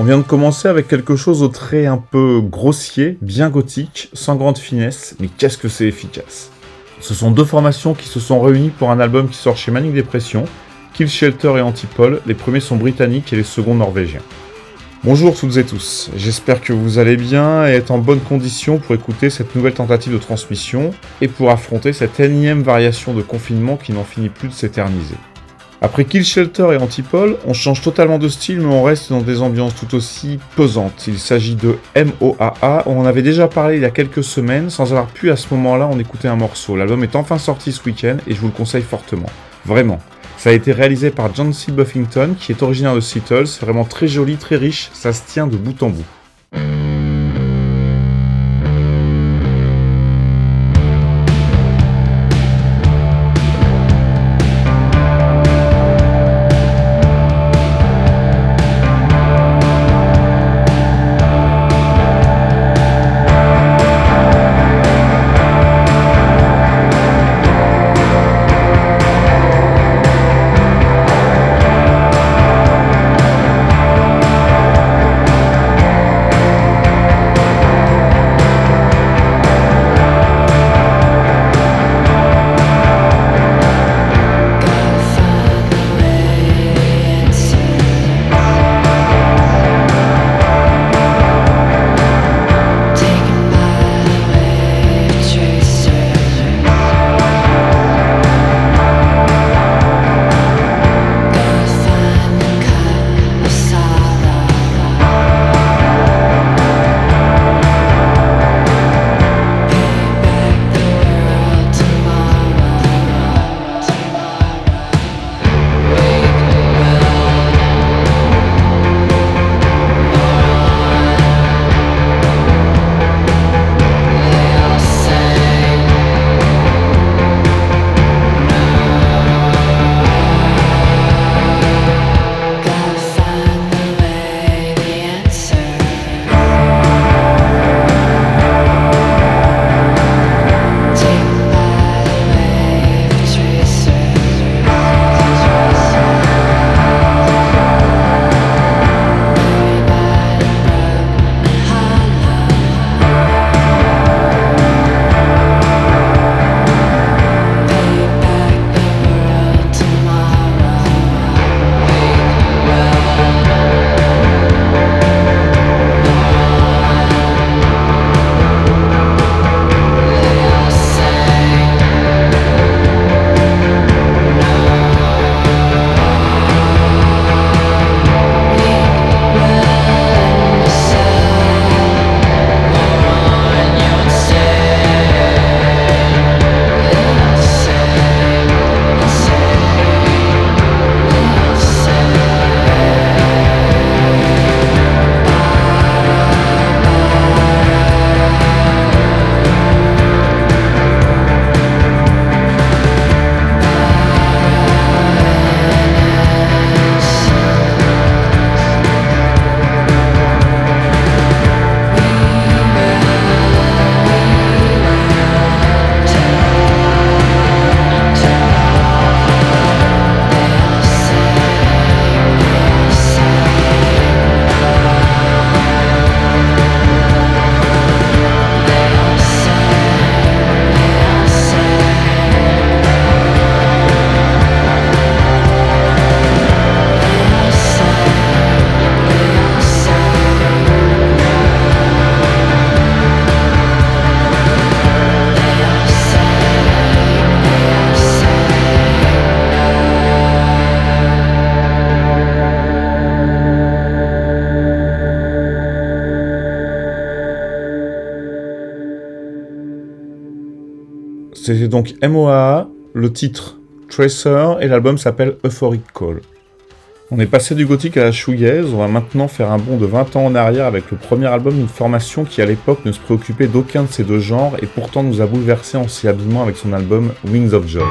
On vient de commencer avec quelque chose au trait un peu grossier, bien gothique, sans grande finesse, mais qu'est-ce que c'est efficace. Ce sont deux formations qui se sont réunies pour un album qui sort chez Manic Dépression, Kill Shelter et Antipole, les premiers sont britanniques et les seconds norvégiens. Bonjour toutes et tous, j'espère que vous allez bien et êtes en bonne condition pour écouter cette nouvelle tentative de transmission et pour affronter cette énième variation de confinement qui n'en finit plus de s'éterniser. Après Kill Shelter et Antipole, on change totalement de style mais on reste dans des ambiances tout aussi pesantes. Il s'agit de MOAA, on en avait déjà parlé il y a quelques semaines, sans avoir pu à ce moment-là en écouter un morceau. L'album est enfin sorti ce week-end et je vous le conseille fortement. Vraiment. Ça a été réalisé par John C. Buffington qui est originaire de Seattle, c'est vraiment très joli, très riche, ça se tient de bout en bout. C'était donc MOAA, le titre Tracer et l'album s'appelle Euphoric Call. On est passé du gothique à la shoegaze, on va maintenant faire un bond de 20 ans en arrière avec le premier album d'une formation qui à l'époque ne se préoccupait d'aucun de ces deux genres et pourtant nous a bouleversé en s'y abîmant avec son album Wings of Joy.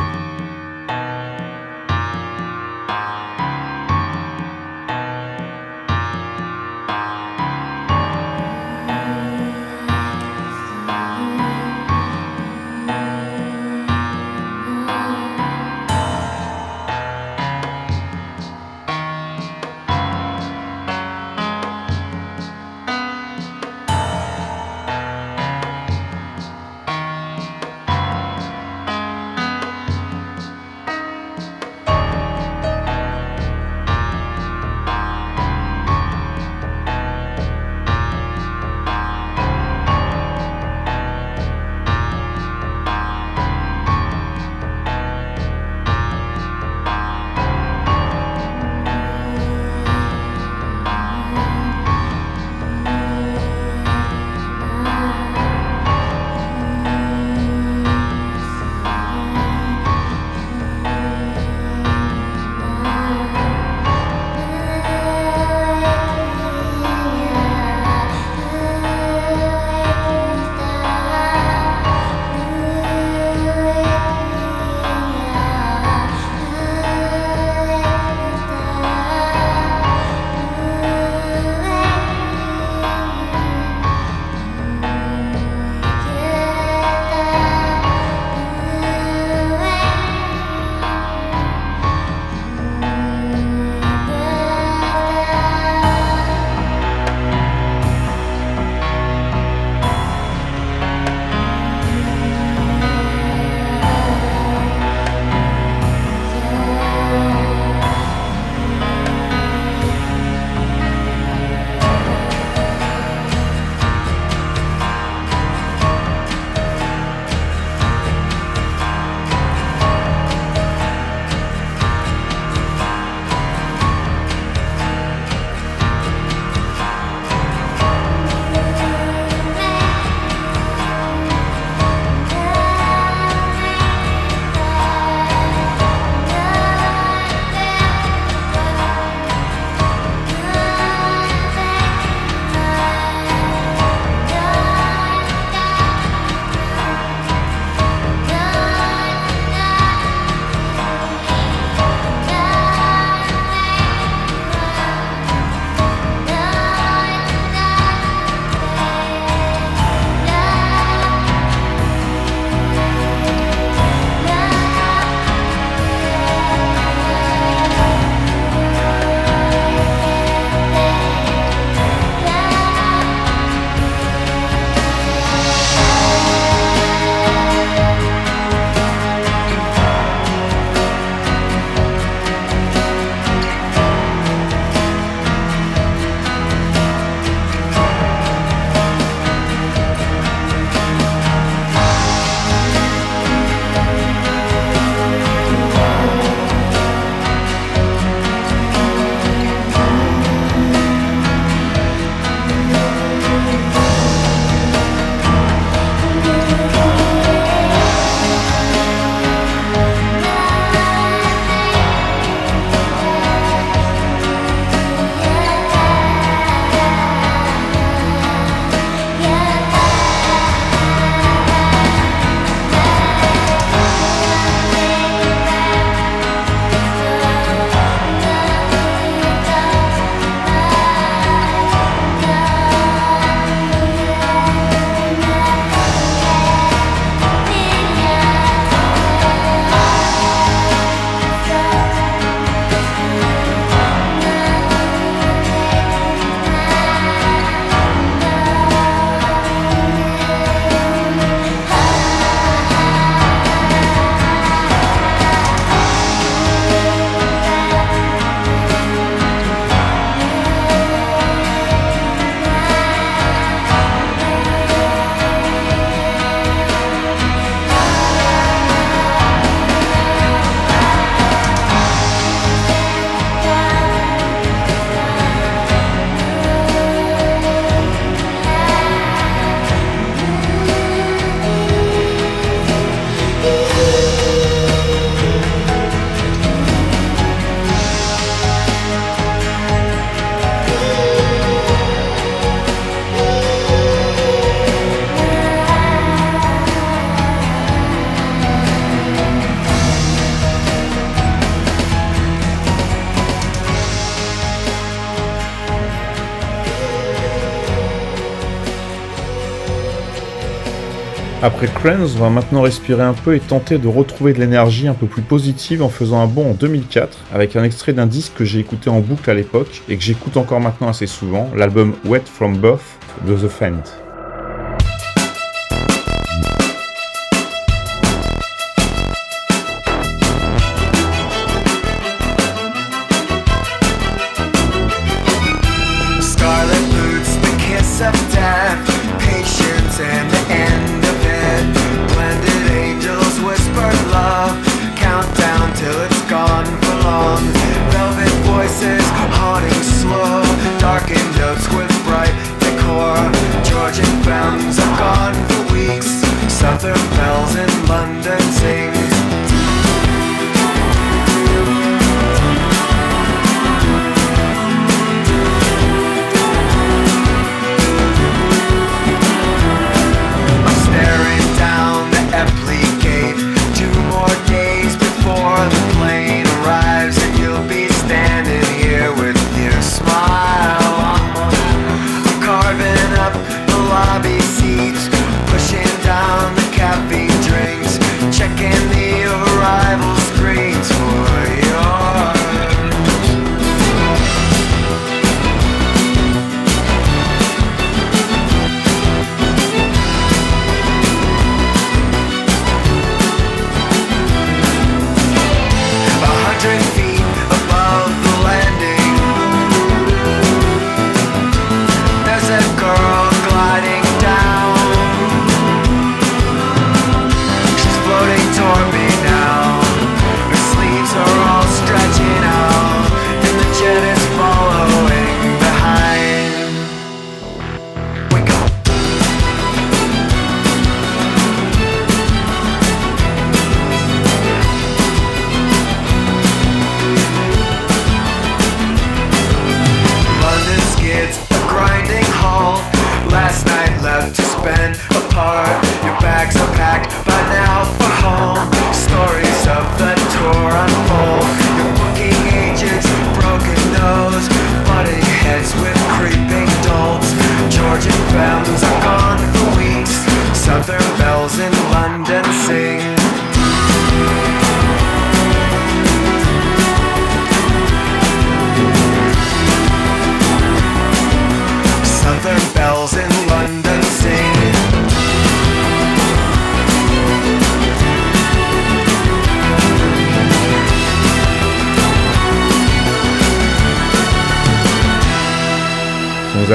Après Cleanse, on va maintenant respirer un peu et tenter de retrouver de l'énergie un peu plus positive en faisant un bond en 2004 avec un extrait d'un disque que j'ai écouté en boucle à l'époque et que j'écoute encore maintenant assez souvent, l'album Wet From Birth de The Fend.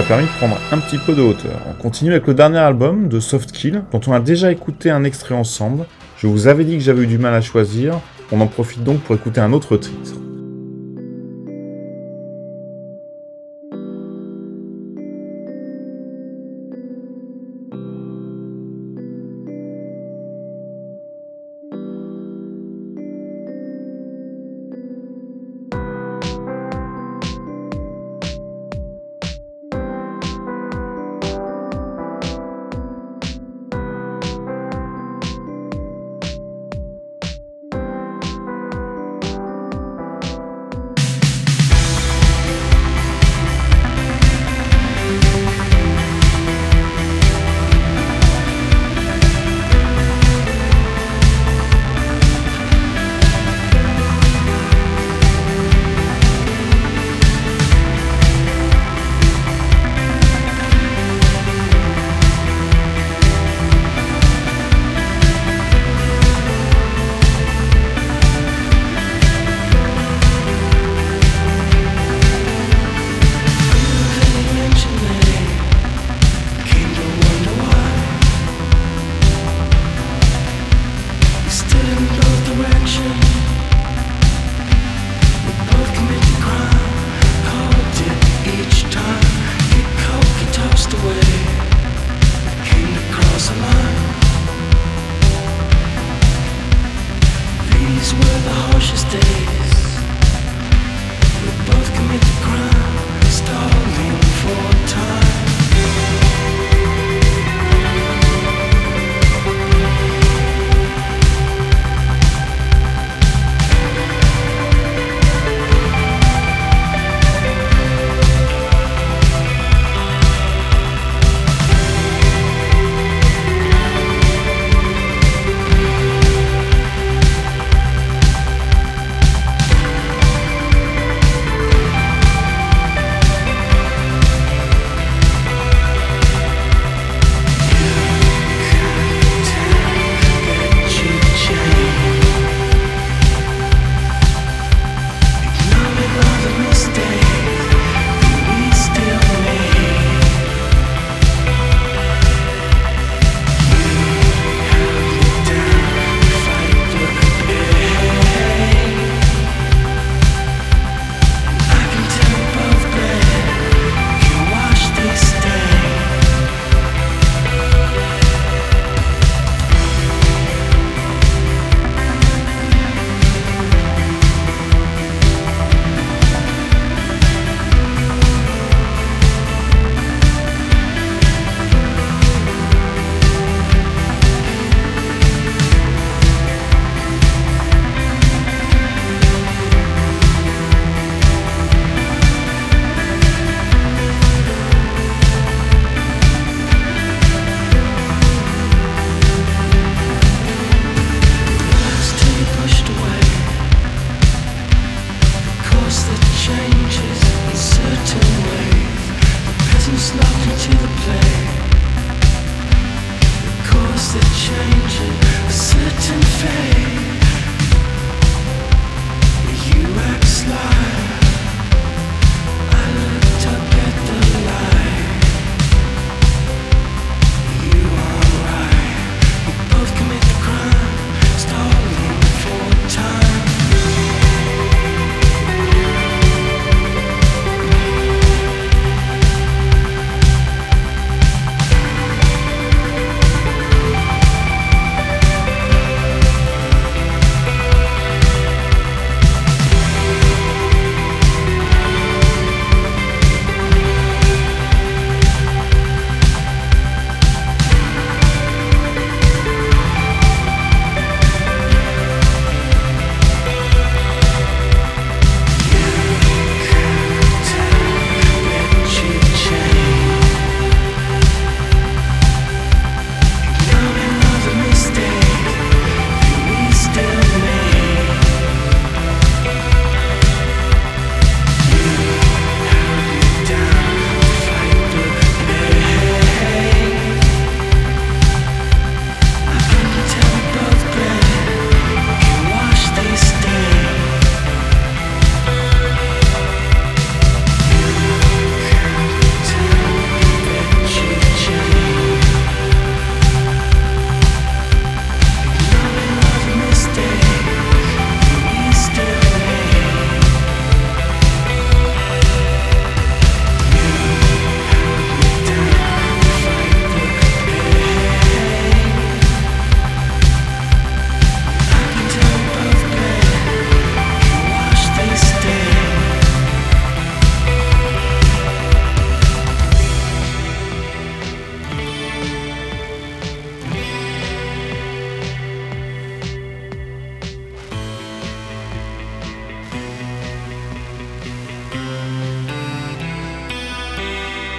Permis de prendre un petit peu de hauteur. On continue avec le dernier album de Soft Kill, dont on a déjà écouté un extrait ensemble. Je vous avais dit que j'avais eu du mal à choisir, on en profite donc pour écouter un autre titre.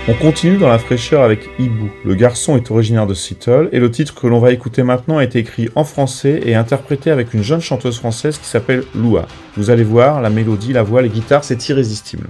On continue dans la fraîcheur avec Ibu. Le garçon est originaire de Seattle et le titre que l'on va écouter maintenant a été écrit en français et interprété avec une jeune chanteuse française qui s'appelle Loua. Vous allez voir, la mélodie, la voix, les guitares, c'est irrésistible.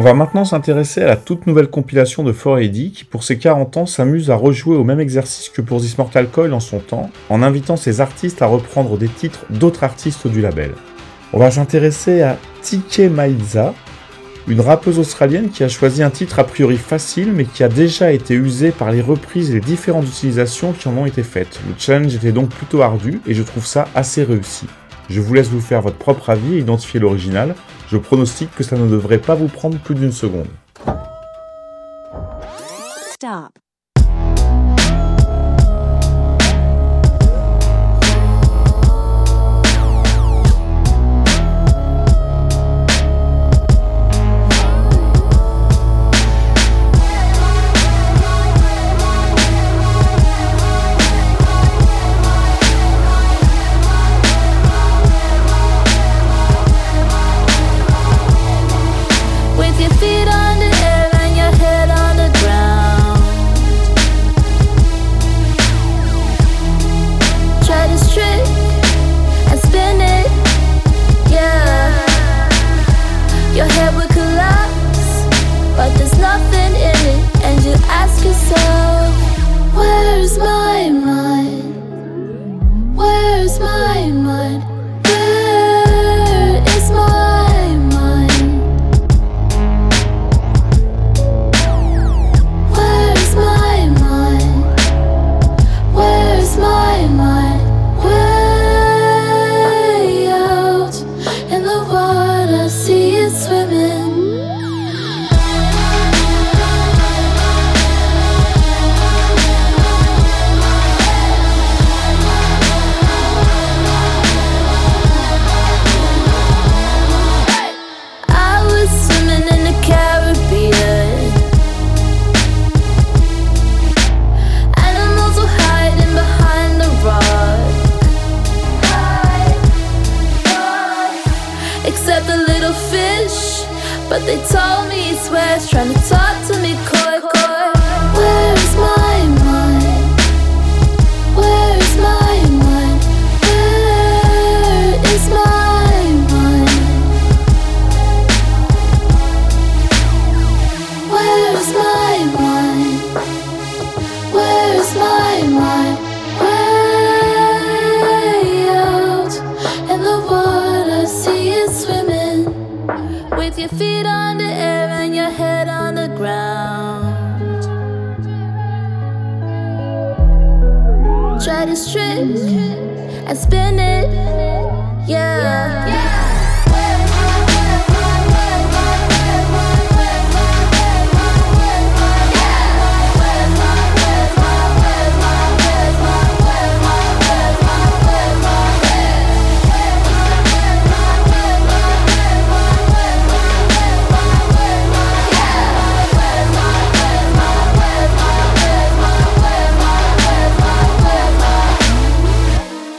On va maintenant s'intéresser à la toute nouvelle compilation de 4AD qui, pour ses 40 ans, s'amuse à rejouer au même exercice que pour This Mortal Coil en son temps, en invitant ses artistes à reprendre des titres d'autres artistes du label. On va s'intéresser à Tike Maidza, une rappeuse australienne qui a choisi un titre a priori facile mais qui a déjà été usé par les reprises et les différentes utilisations qui en ont été faites. Le challenge était donc plutôt ardu et je trouve ça assez réussi. Je vous laisse vous faire votre propre avis et identifier l'original. Je pronostique que ça ne devrait pas vous prendre plus d'une seconde. Stop.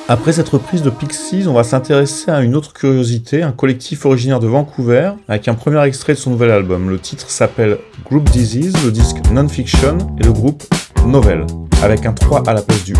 Après cette reprise de Pixies, on va s'intéresser à une autre curiosité, un collectif originaire de Vancouver, avec un premier extrait de son nouvel album. Le titre s'appelle Group Disease, le disque Nonfiction et le groupe Nov3l, avec un 3 à la place du E.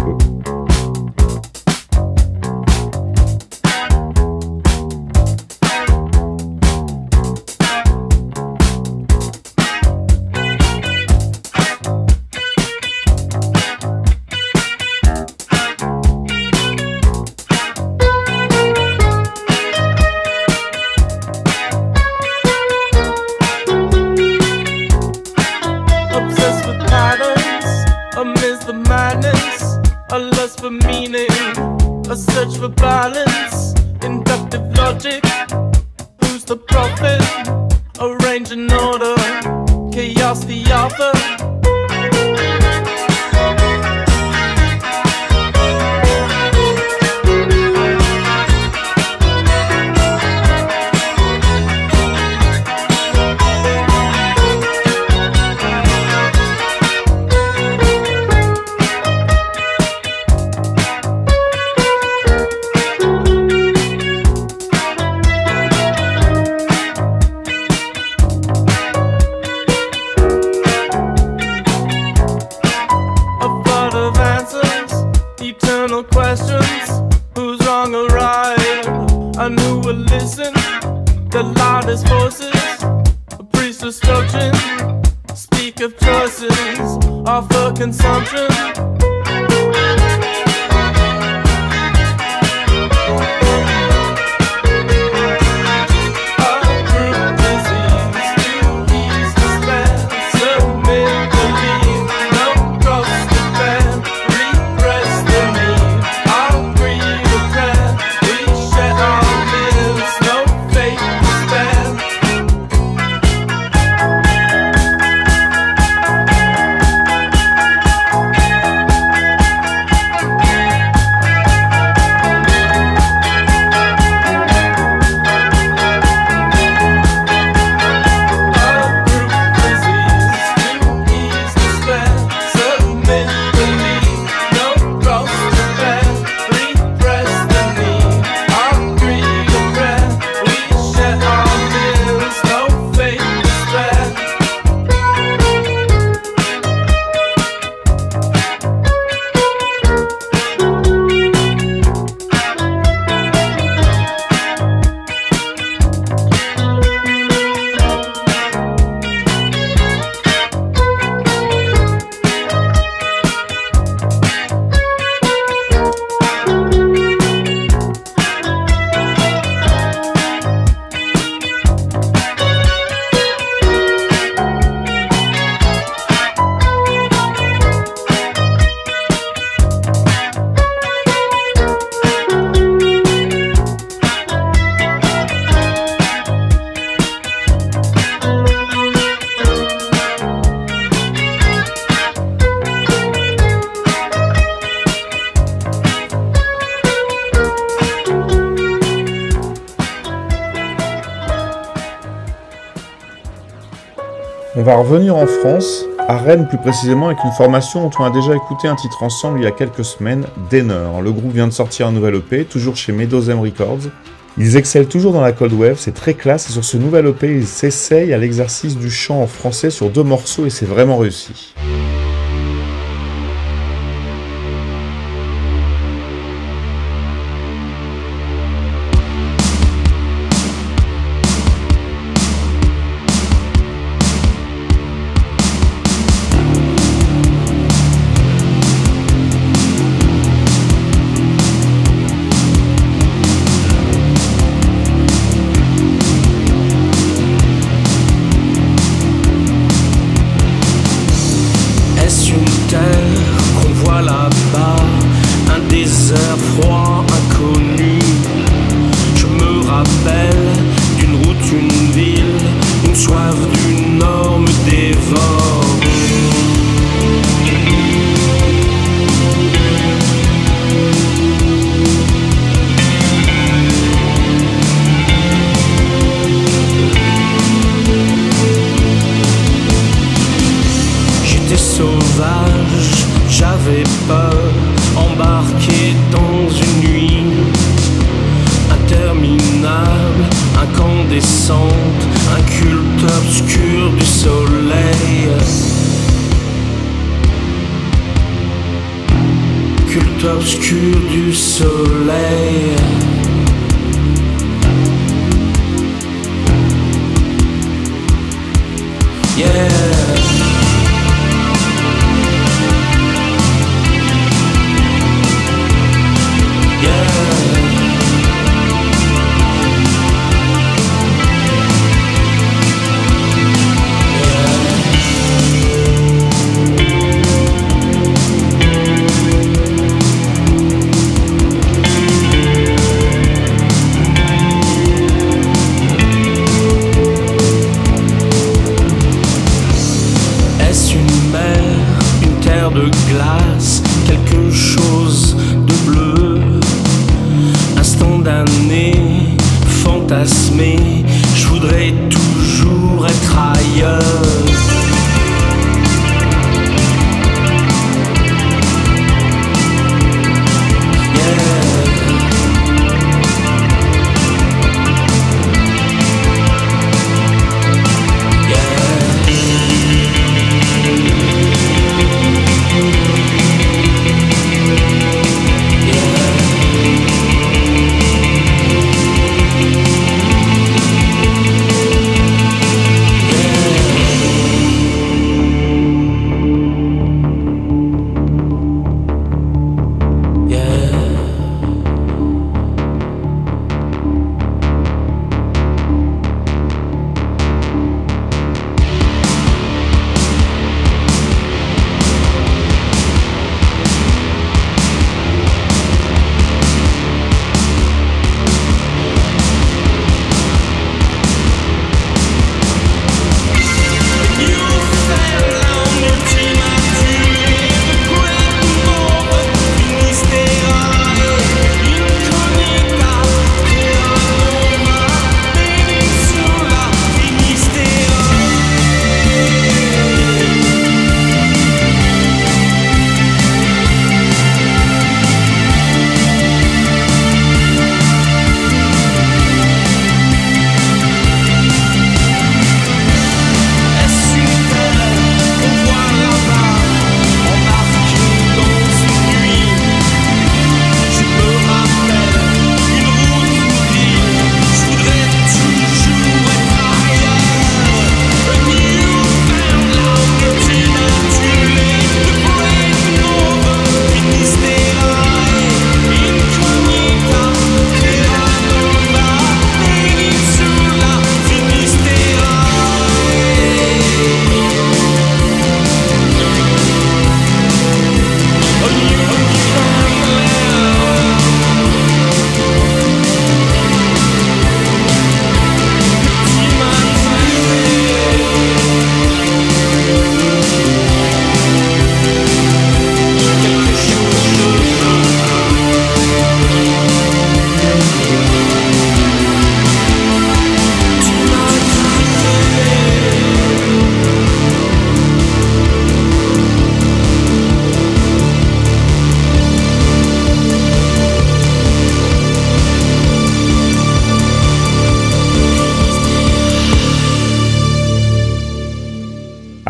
destruction. Speak of choices, offer consumption. On va revenir en France, à Rennes plus précisément, avec une formation dont on a déjà écouté un titre ensemble il y a quelques semaines, Denner. Le groupe vient de sortir un nouvel EP, toujours chez Meadowsem Records. Ils excellent toujours dans la Cold Wave, c'est très classe, et sur ce nouvel EP, ils s'essayent à l'exercice du chant en français sur 2 morceaux, et c'est vraiment réussi.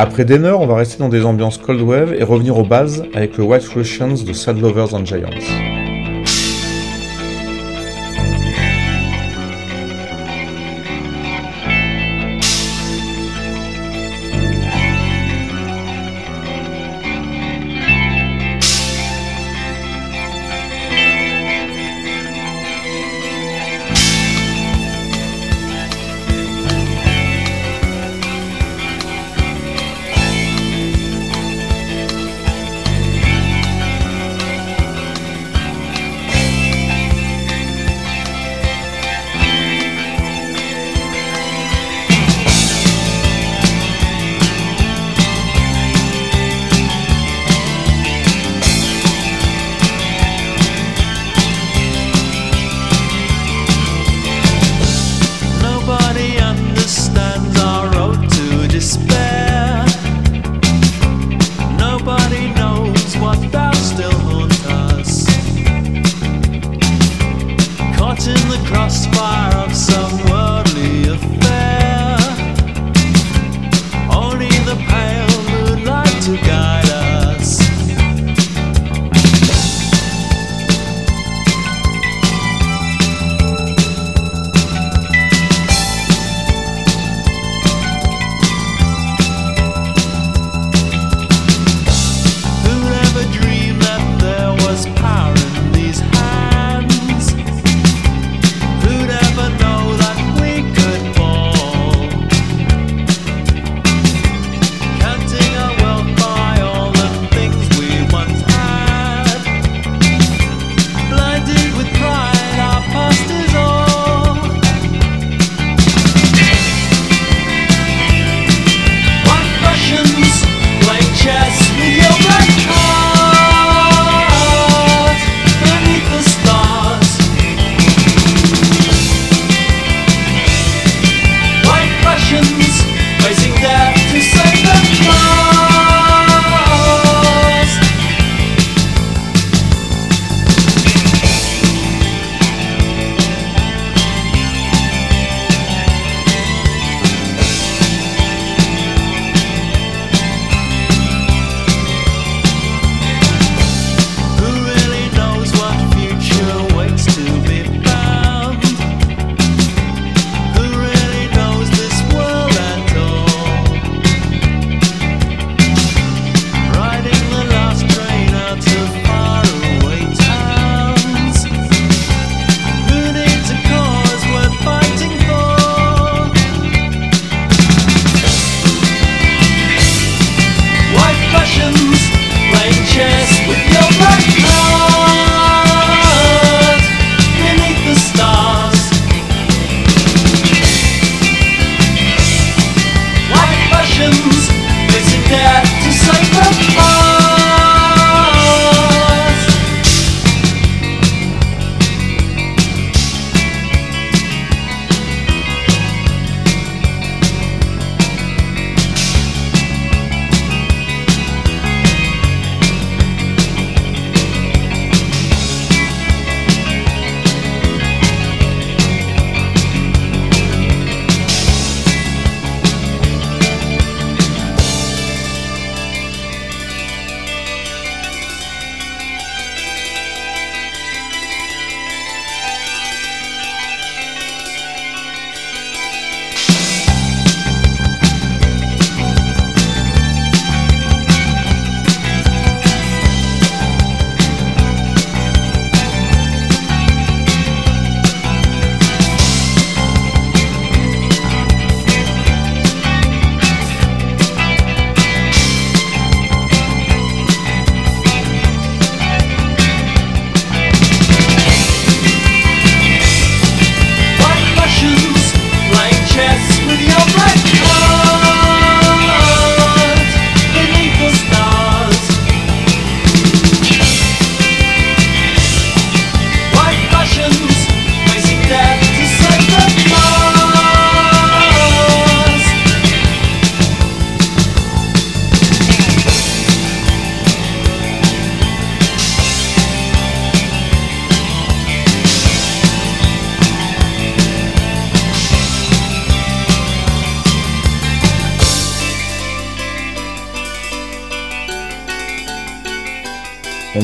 Après Denner, on va rester dans des ambiances Cold Wave et revenir aux bases avec le White Russians de Sad Lovers and Giants.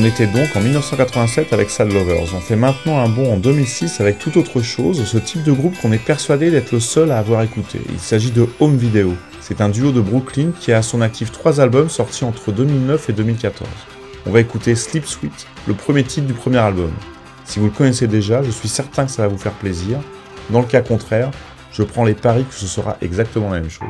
On était donc en 1987 avec Sad Lovers, on fait maintenant un bond en 2006 avec tout autre chose, ce type de groupe qu'on est persuadé d'être le seul à avoir écouté. Il s'agit de Home Video. C'est un duo de Brooklyn qui a à son actif 3 albums sortis entre 2009 et 2014. On va écouter Sleep Sweet, le premier titre du premier album. Si vous le connaissez déjà, je suis certain que ça va vous faire plaisir. Dans le cas contraire, je prends les paris que ce sera exactement la même chose.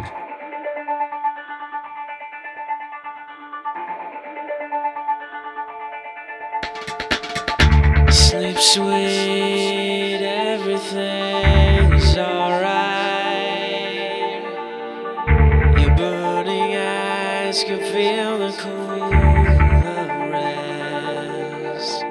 Sleep sweet, everything's alright. Your burning eyes can feel the cool of rest.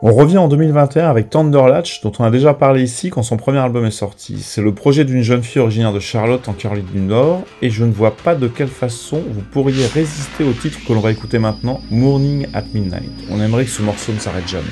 On revient en 2021 avec Thunderlatch, dont on a déjà parlé ici quand son premier album est sorti. C'est le projet d'une jeune fille originaire de Charlotte en Caroline du Nord, et je ne vois pas de quelle façon vous pourriez résister au titre que l'on va écouter maintenant, Morning at Midnight. On aimerait que ce morceau ne s'arrête jamais.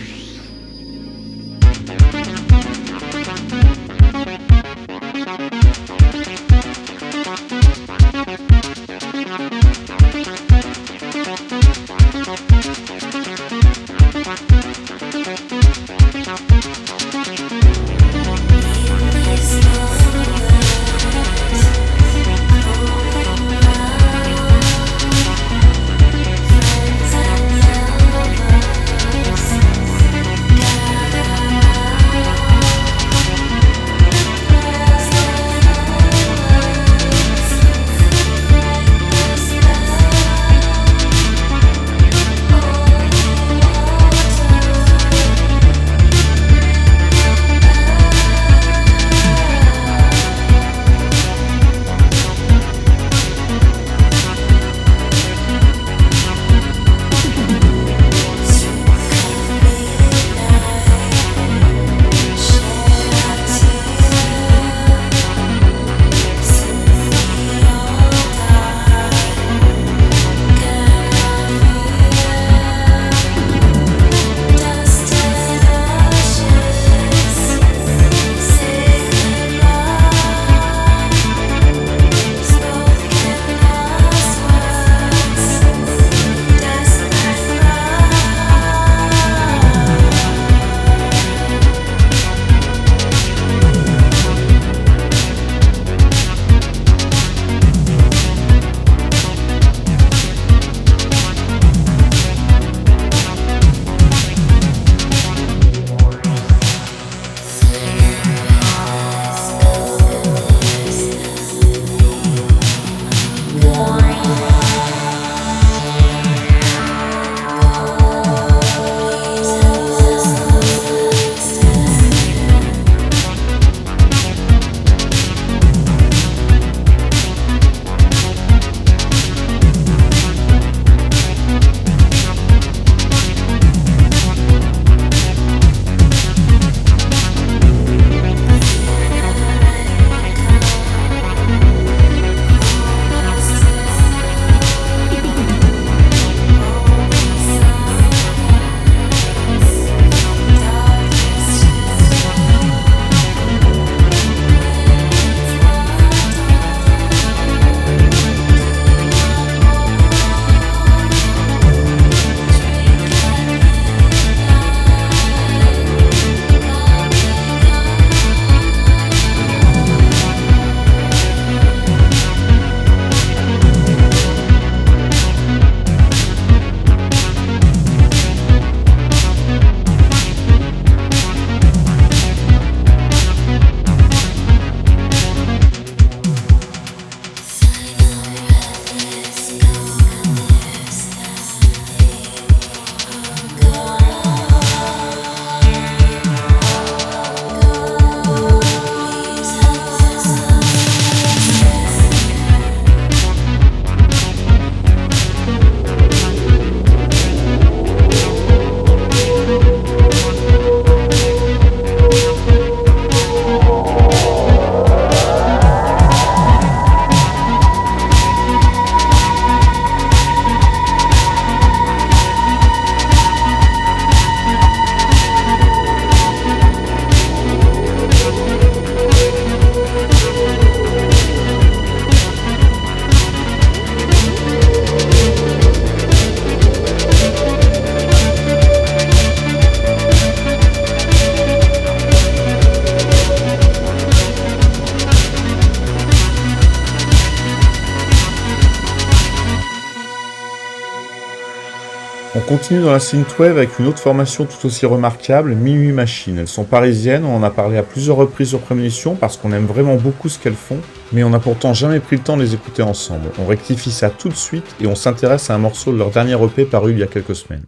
On continue dans la synthwave avec une autre formation tout aussi remarquable, Minuit Machine. Elles sont parisiennes, on en a parlé à plusieurs reprises sur Prémunition parce qu'on aime vraiment beaucoup ce qu'elles font, mais on n'a pourtant jamais pris le temps de les écouter ensemble. On rectifie ça tout de suite et on s'intéresse à un morceau de leur dernier EP paru il y a quelques semaines.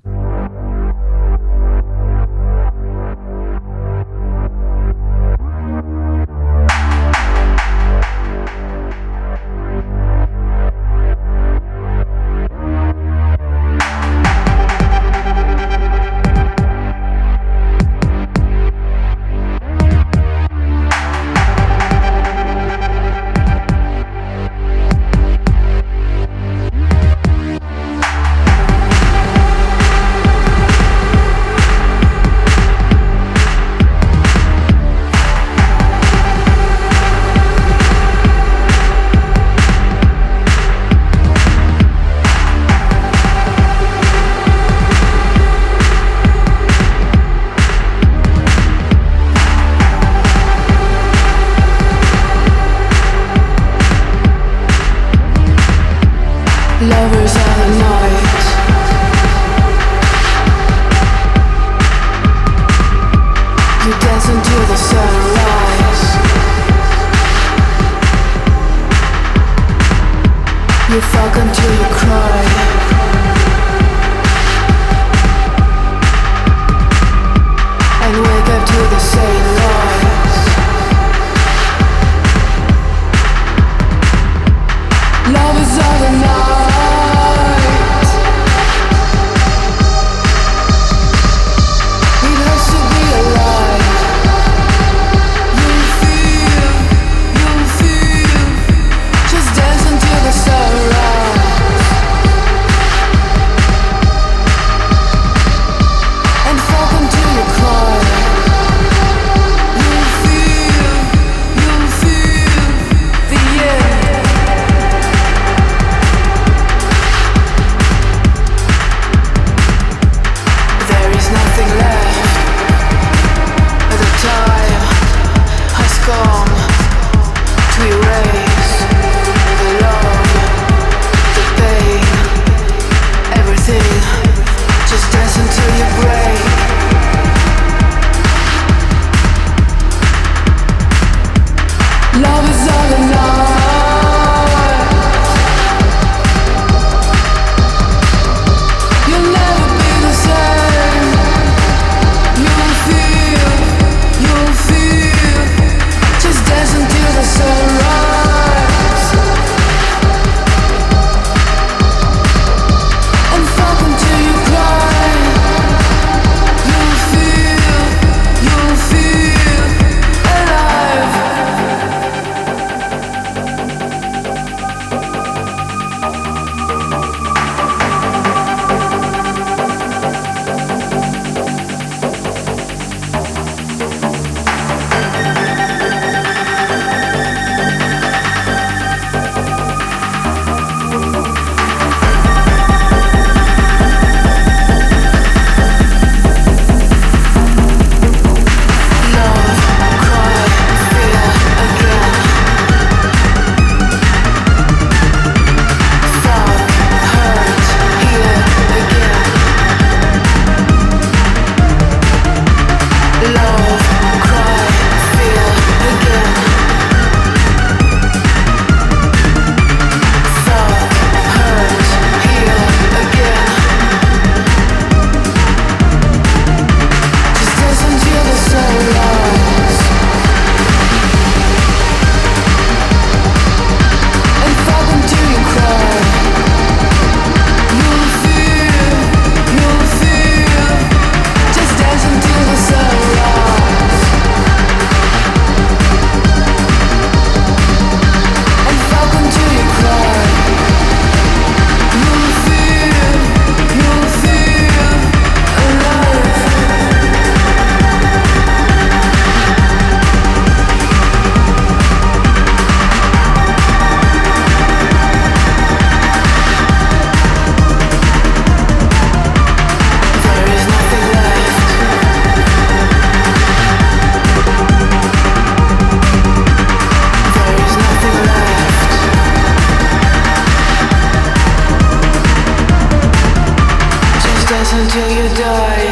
until you die.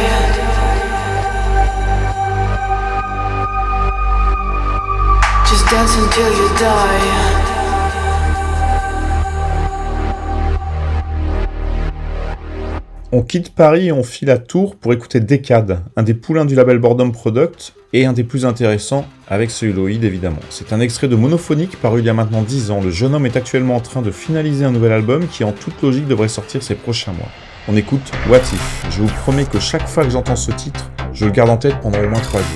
Just dance until you die. On quitte Paris et on file à Tours pour écouter 4AD, un des poulains du label Boredom Product et un des plus intéressants avec Celluloid évidemment. C'est un extrait de Monophonique paru il y a maintenant 10 ans. Le jeune homme est actuellement en train de finaliser un nouvel album qui en toute logique devrait sortir ces prochains mois. On écoute What If. Je vous promets que chaque fois que j'entends ce titre, je le garde en tête pendant au moins 3 jours.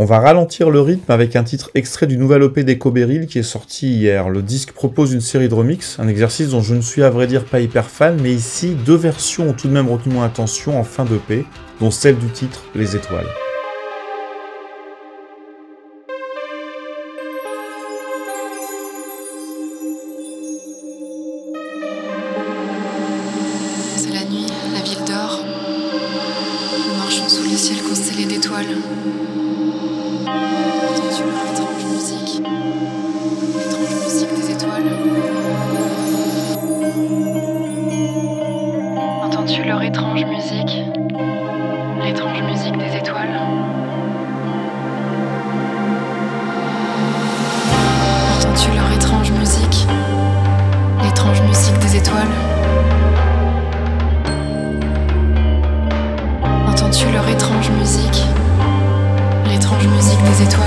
On va ralentir le rythme avec un titre extrait du nouvel EP d'Ecoberil qui est sorti hier. Le disque propose une série de remixes, un exercice dont je ne suis à vrai dire pas hyper fan, mais ici, 2 versions ont tout de même retenu mon attention en fin d'EP, dont celle du titre « Les étoiles ». étoiles? Entends-tu leur étrange musique? L'étrange musique des étoiles?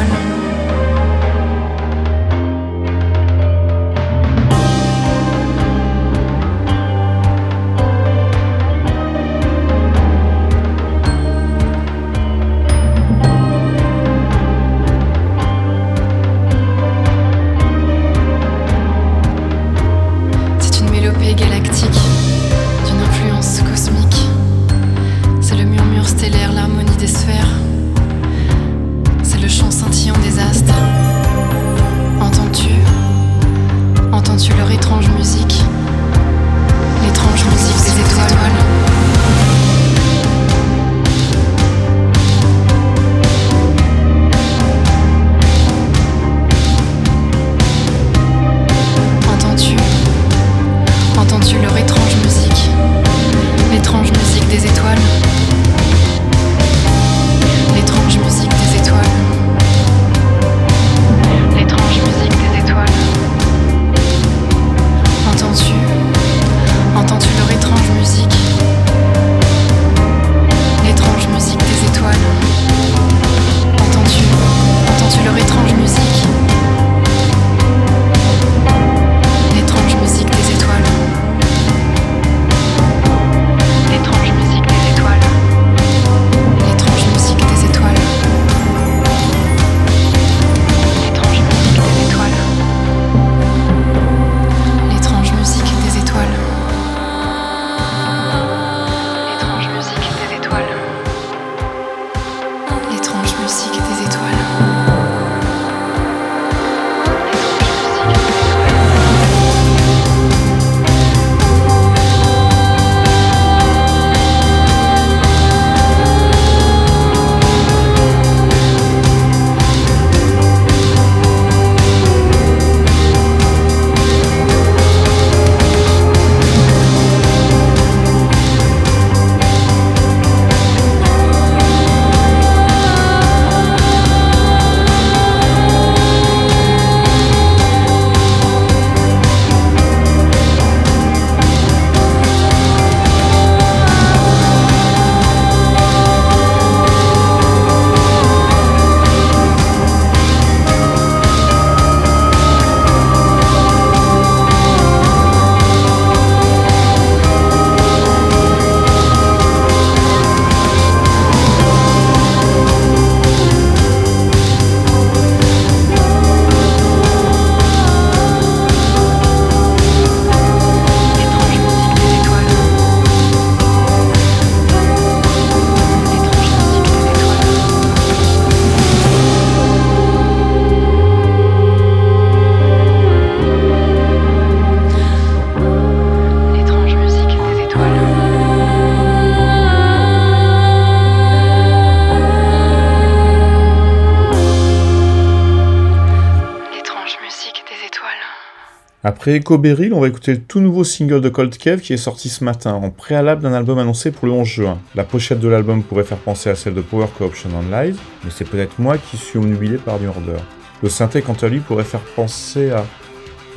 Après Echo Beryl, on va écouter le tout nouveau single de Cold Cave qui est sorti ce matin, en préalable d'un album annoncé pour le 11 juin. La pochette de l'album pourrait faire penser à celle de Power Corruption on Live, mais c'est peut-être moi qui suis omnubilé par New Order. Le synthé, quant à lui, pourrait faire penser à...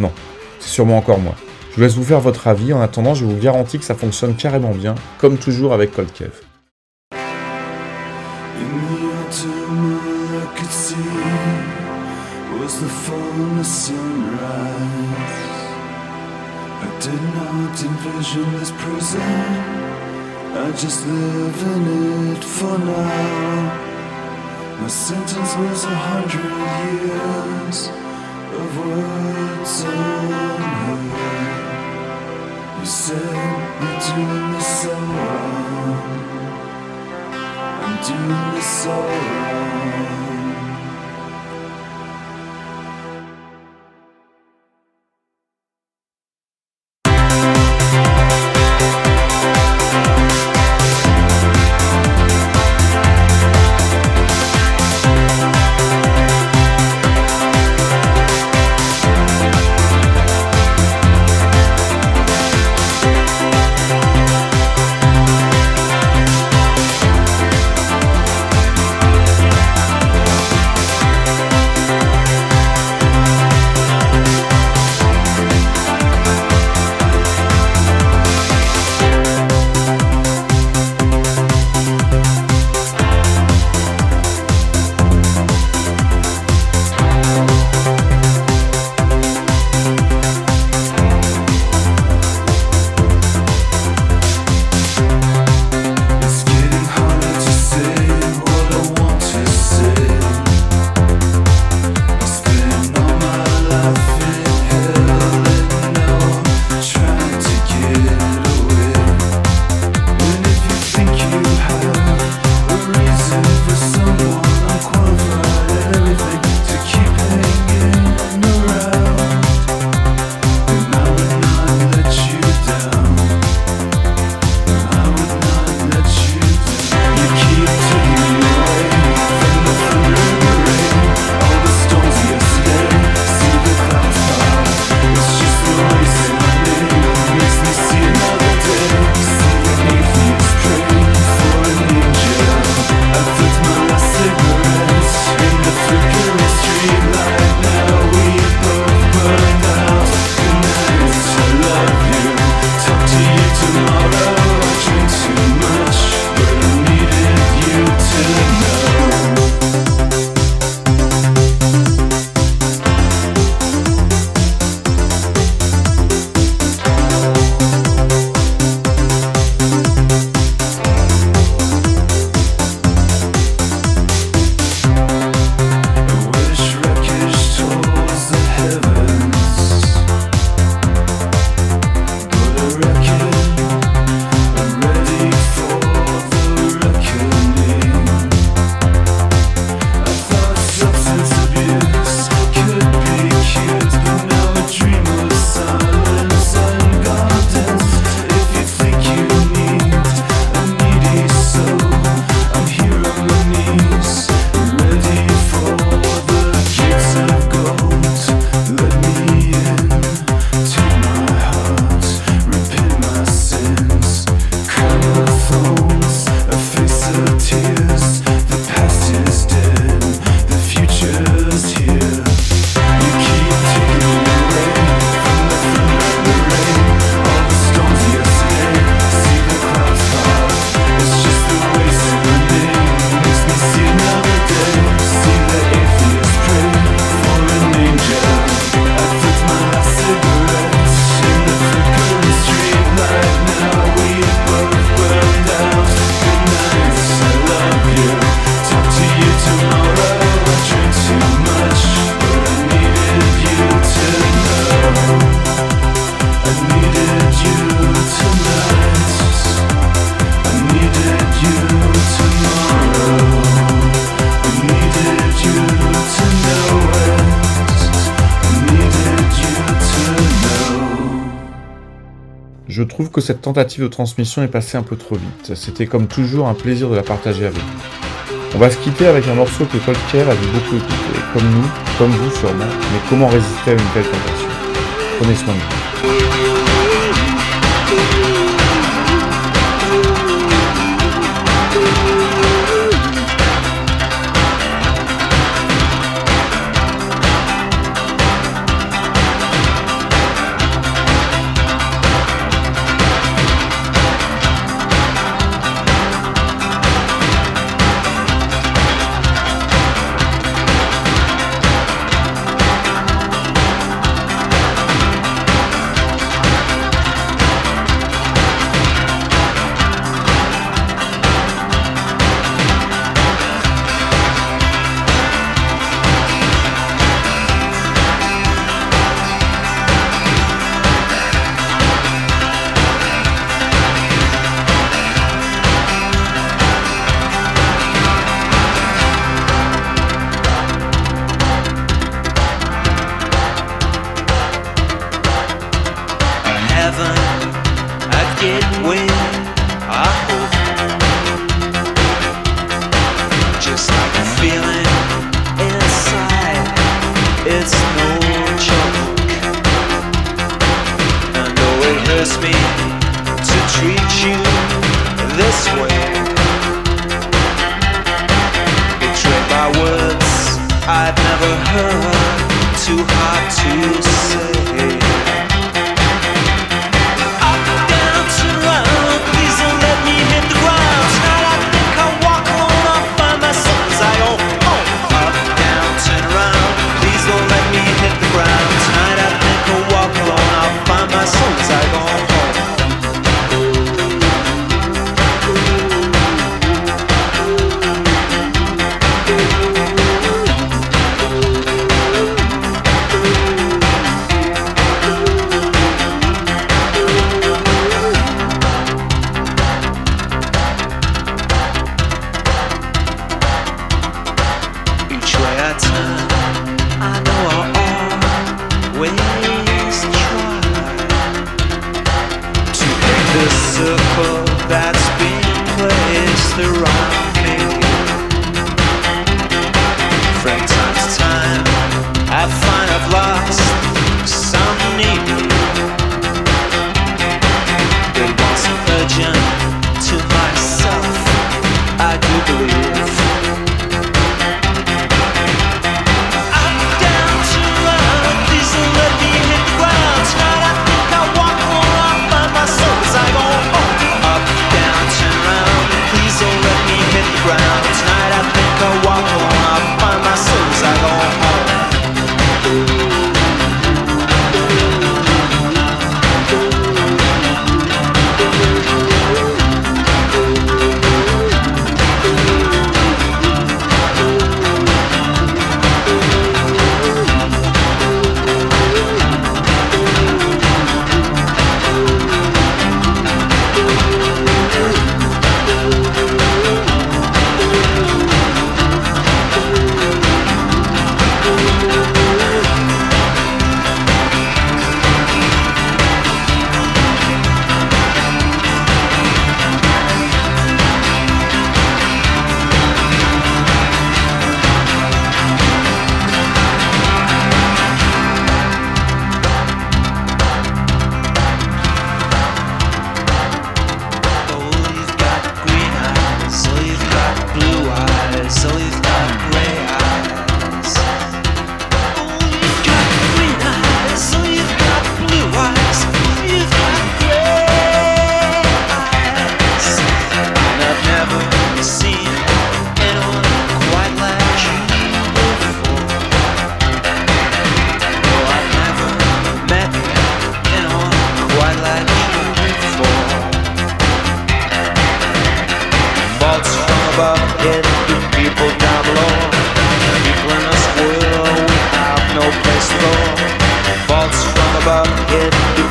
Non, c'est sûrement encore moi. Je vous laisse vous faire votre avis, en attendant, je vous garantis que ça fonctionne carrément bien, comme toujours avec Cold Cave. I did not envision this prison, I just live in it for now. My sentence was 100 years of words unheard. You said you're doing this all wrong, I'm doing this all wrong. Je trouve que cette tentative de transmission est passée un peu trop vite. C'était comme toujours un plaisir de la partager avec vous. On va se quitter avec un morceau que Cold Cave avait beaucoup écouté, comme nous, comme vous sûrement, mais comment résister à une telle tentation? Prenez soin de vous.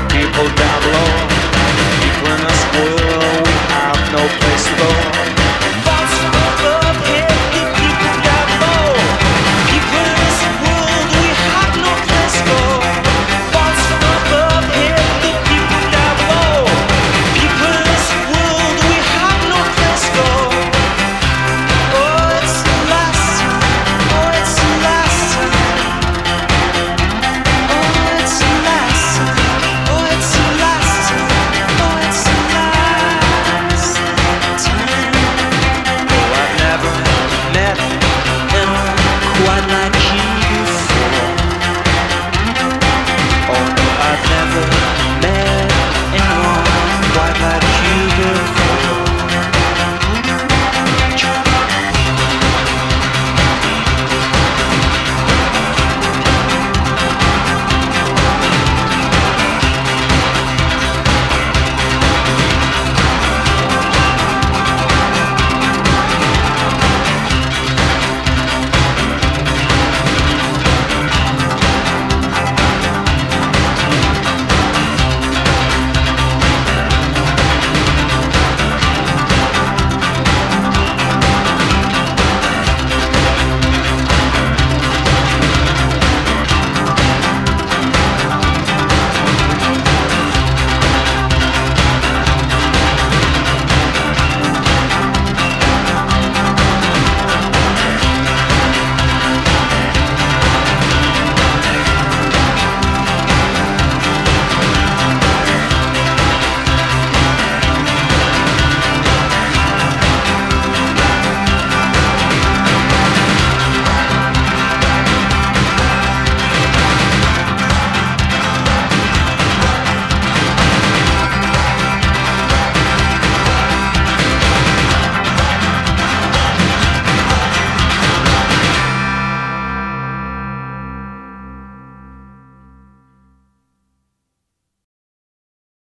People down.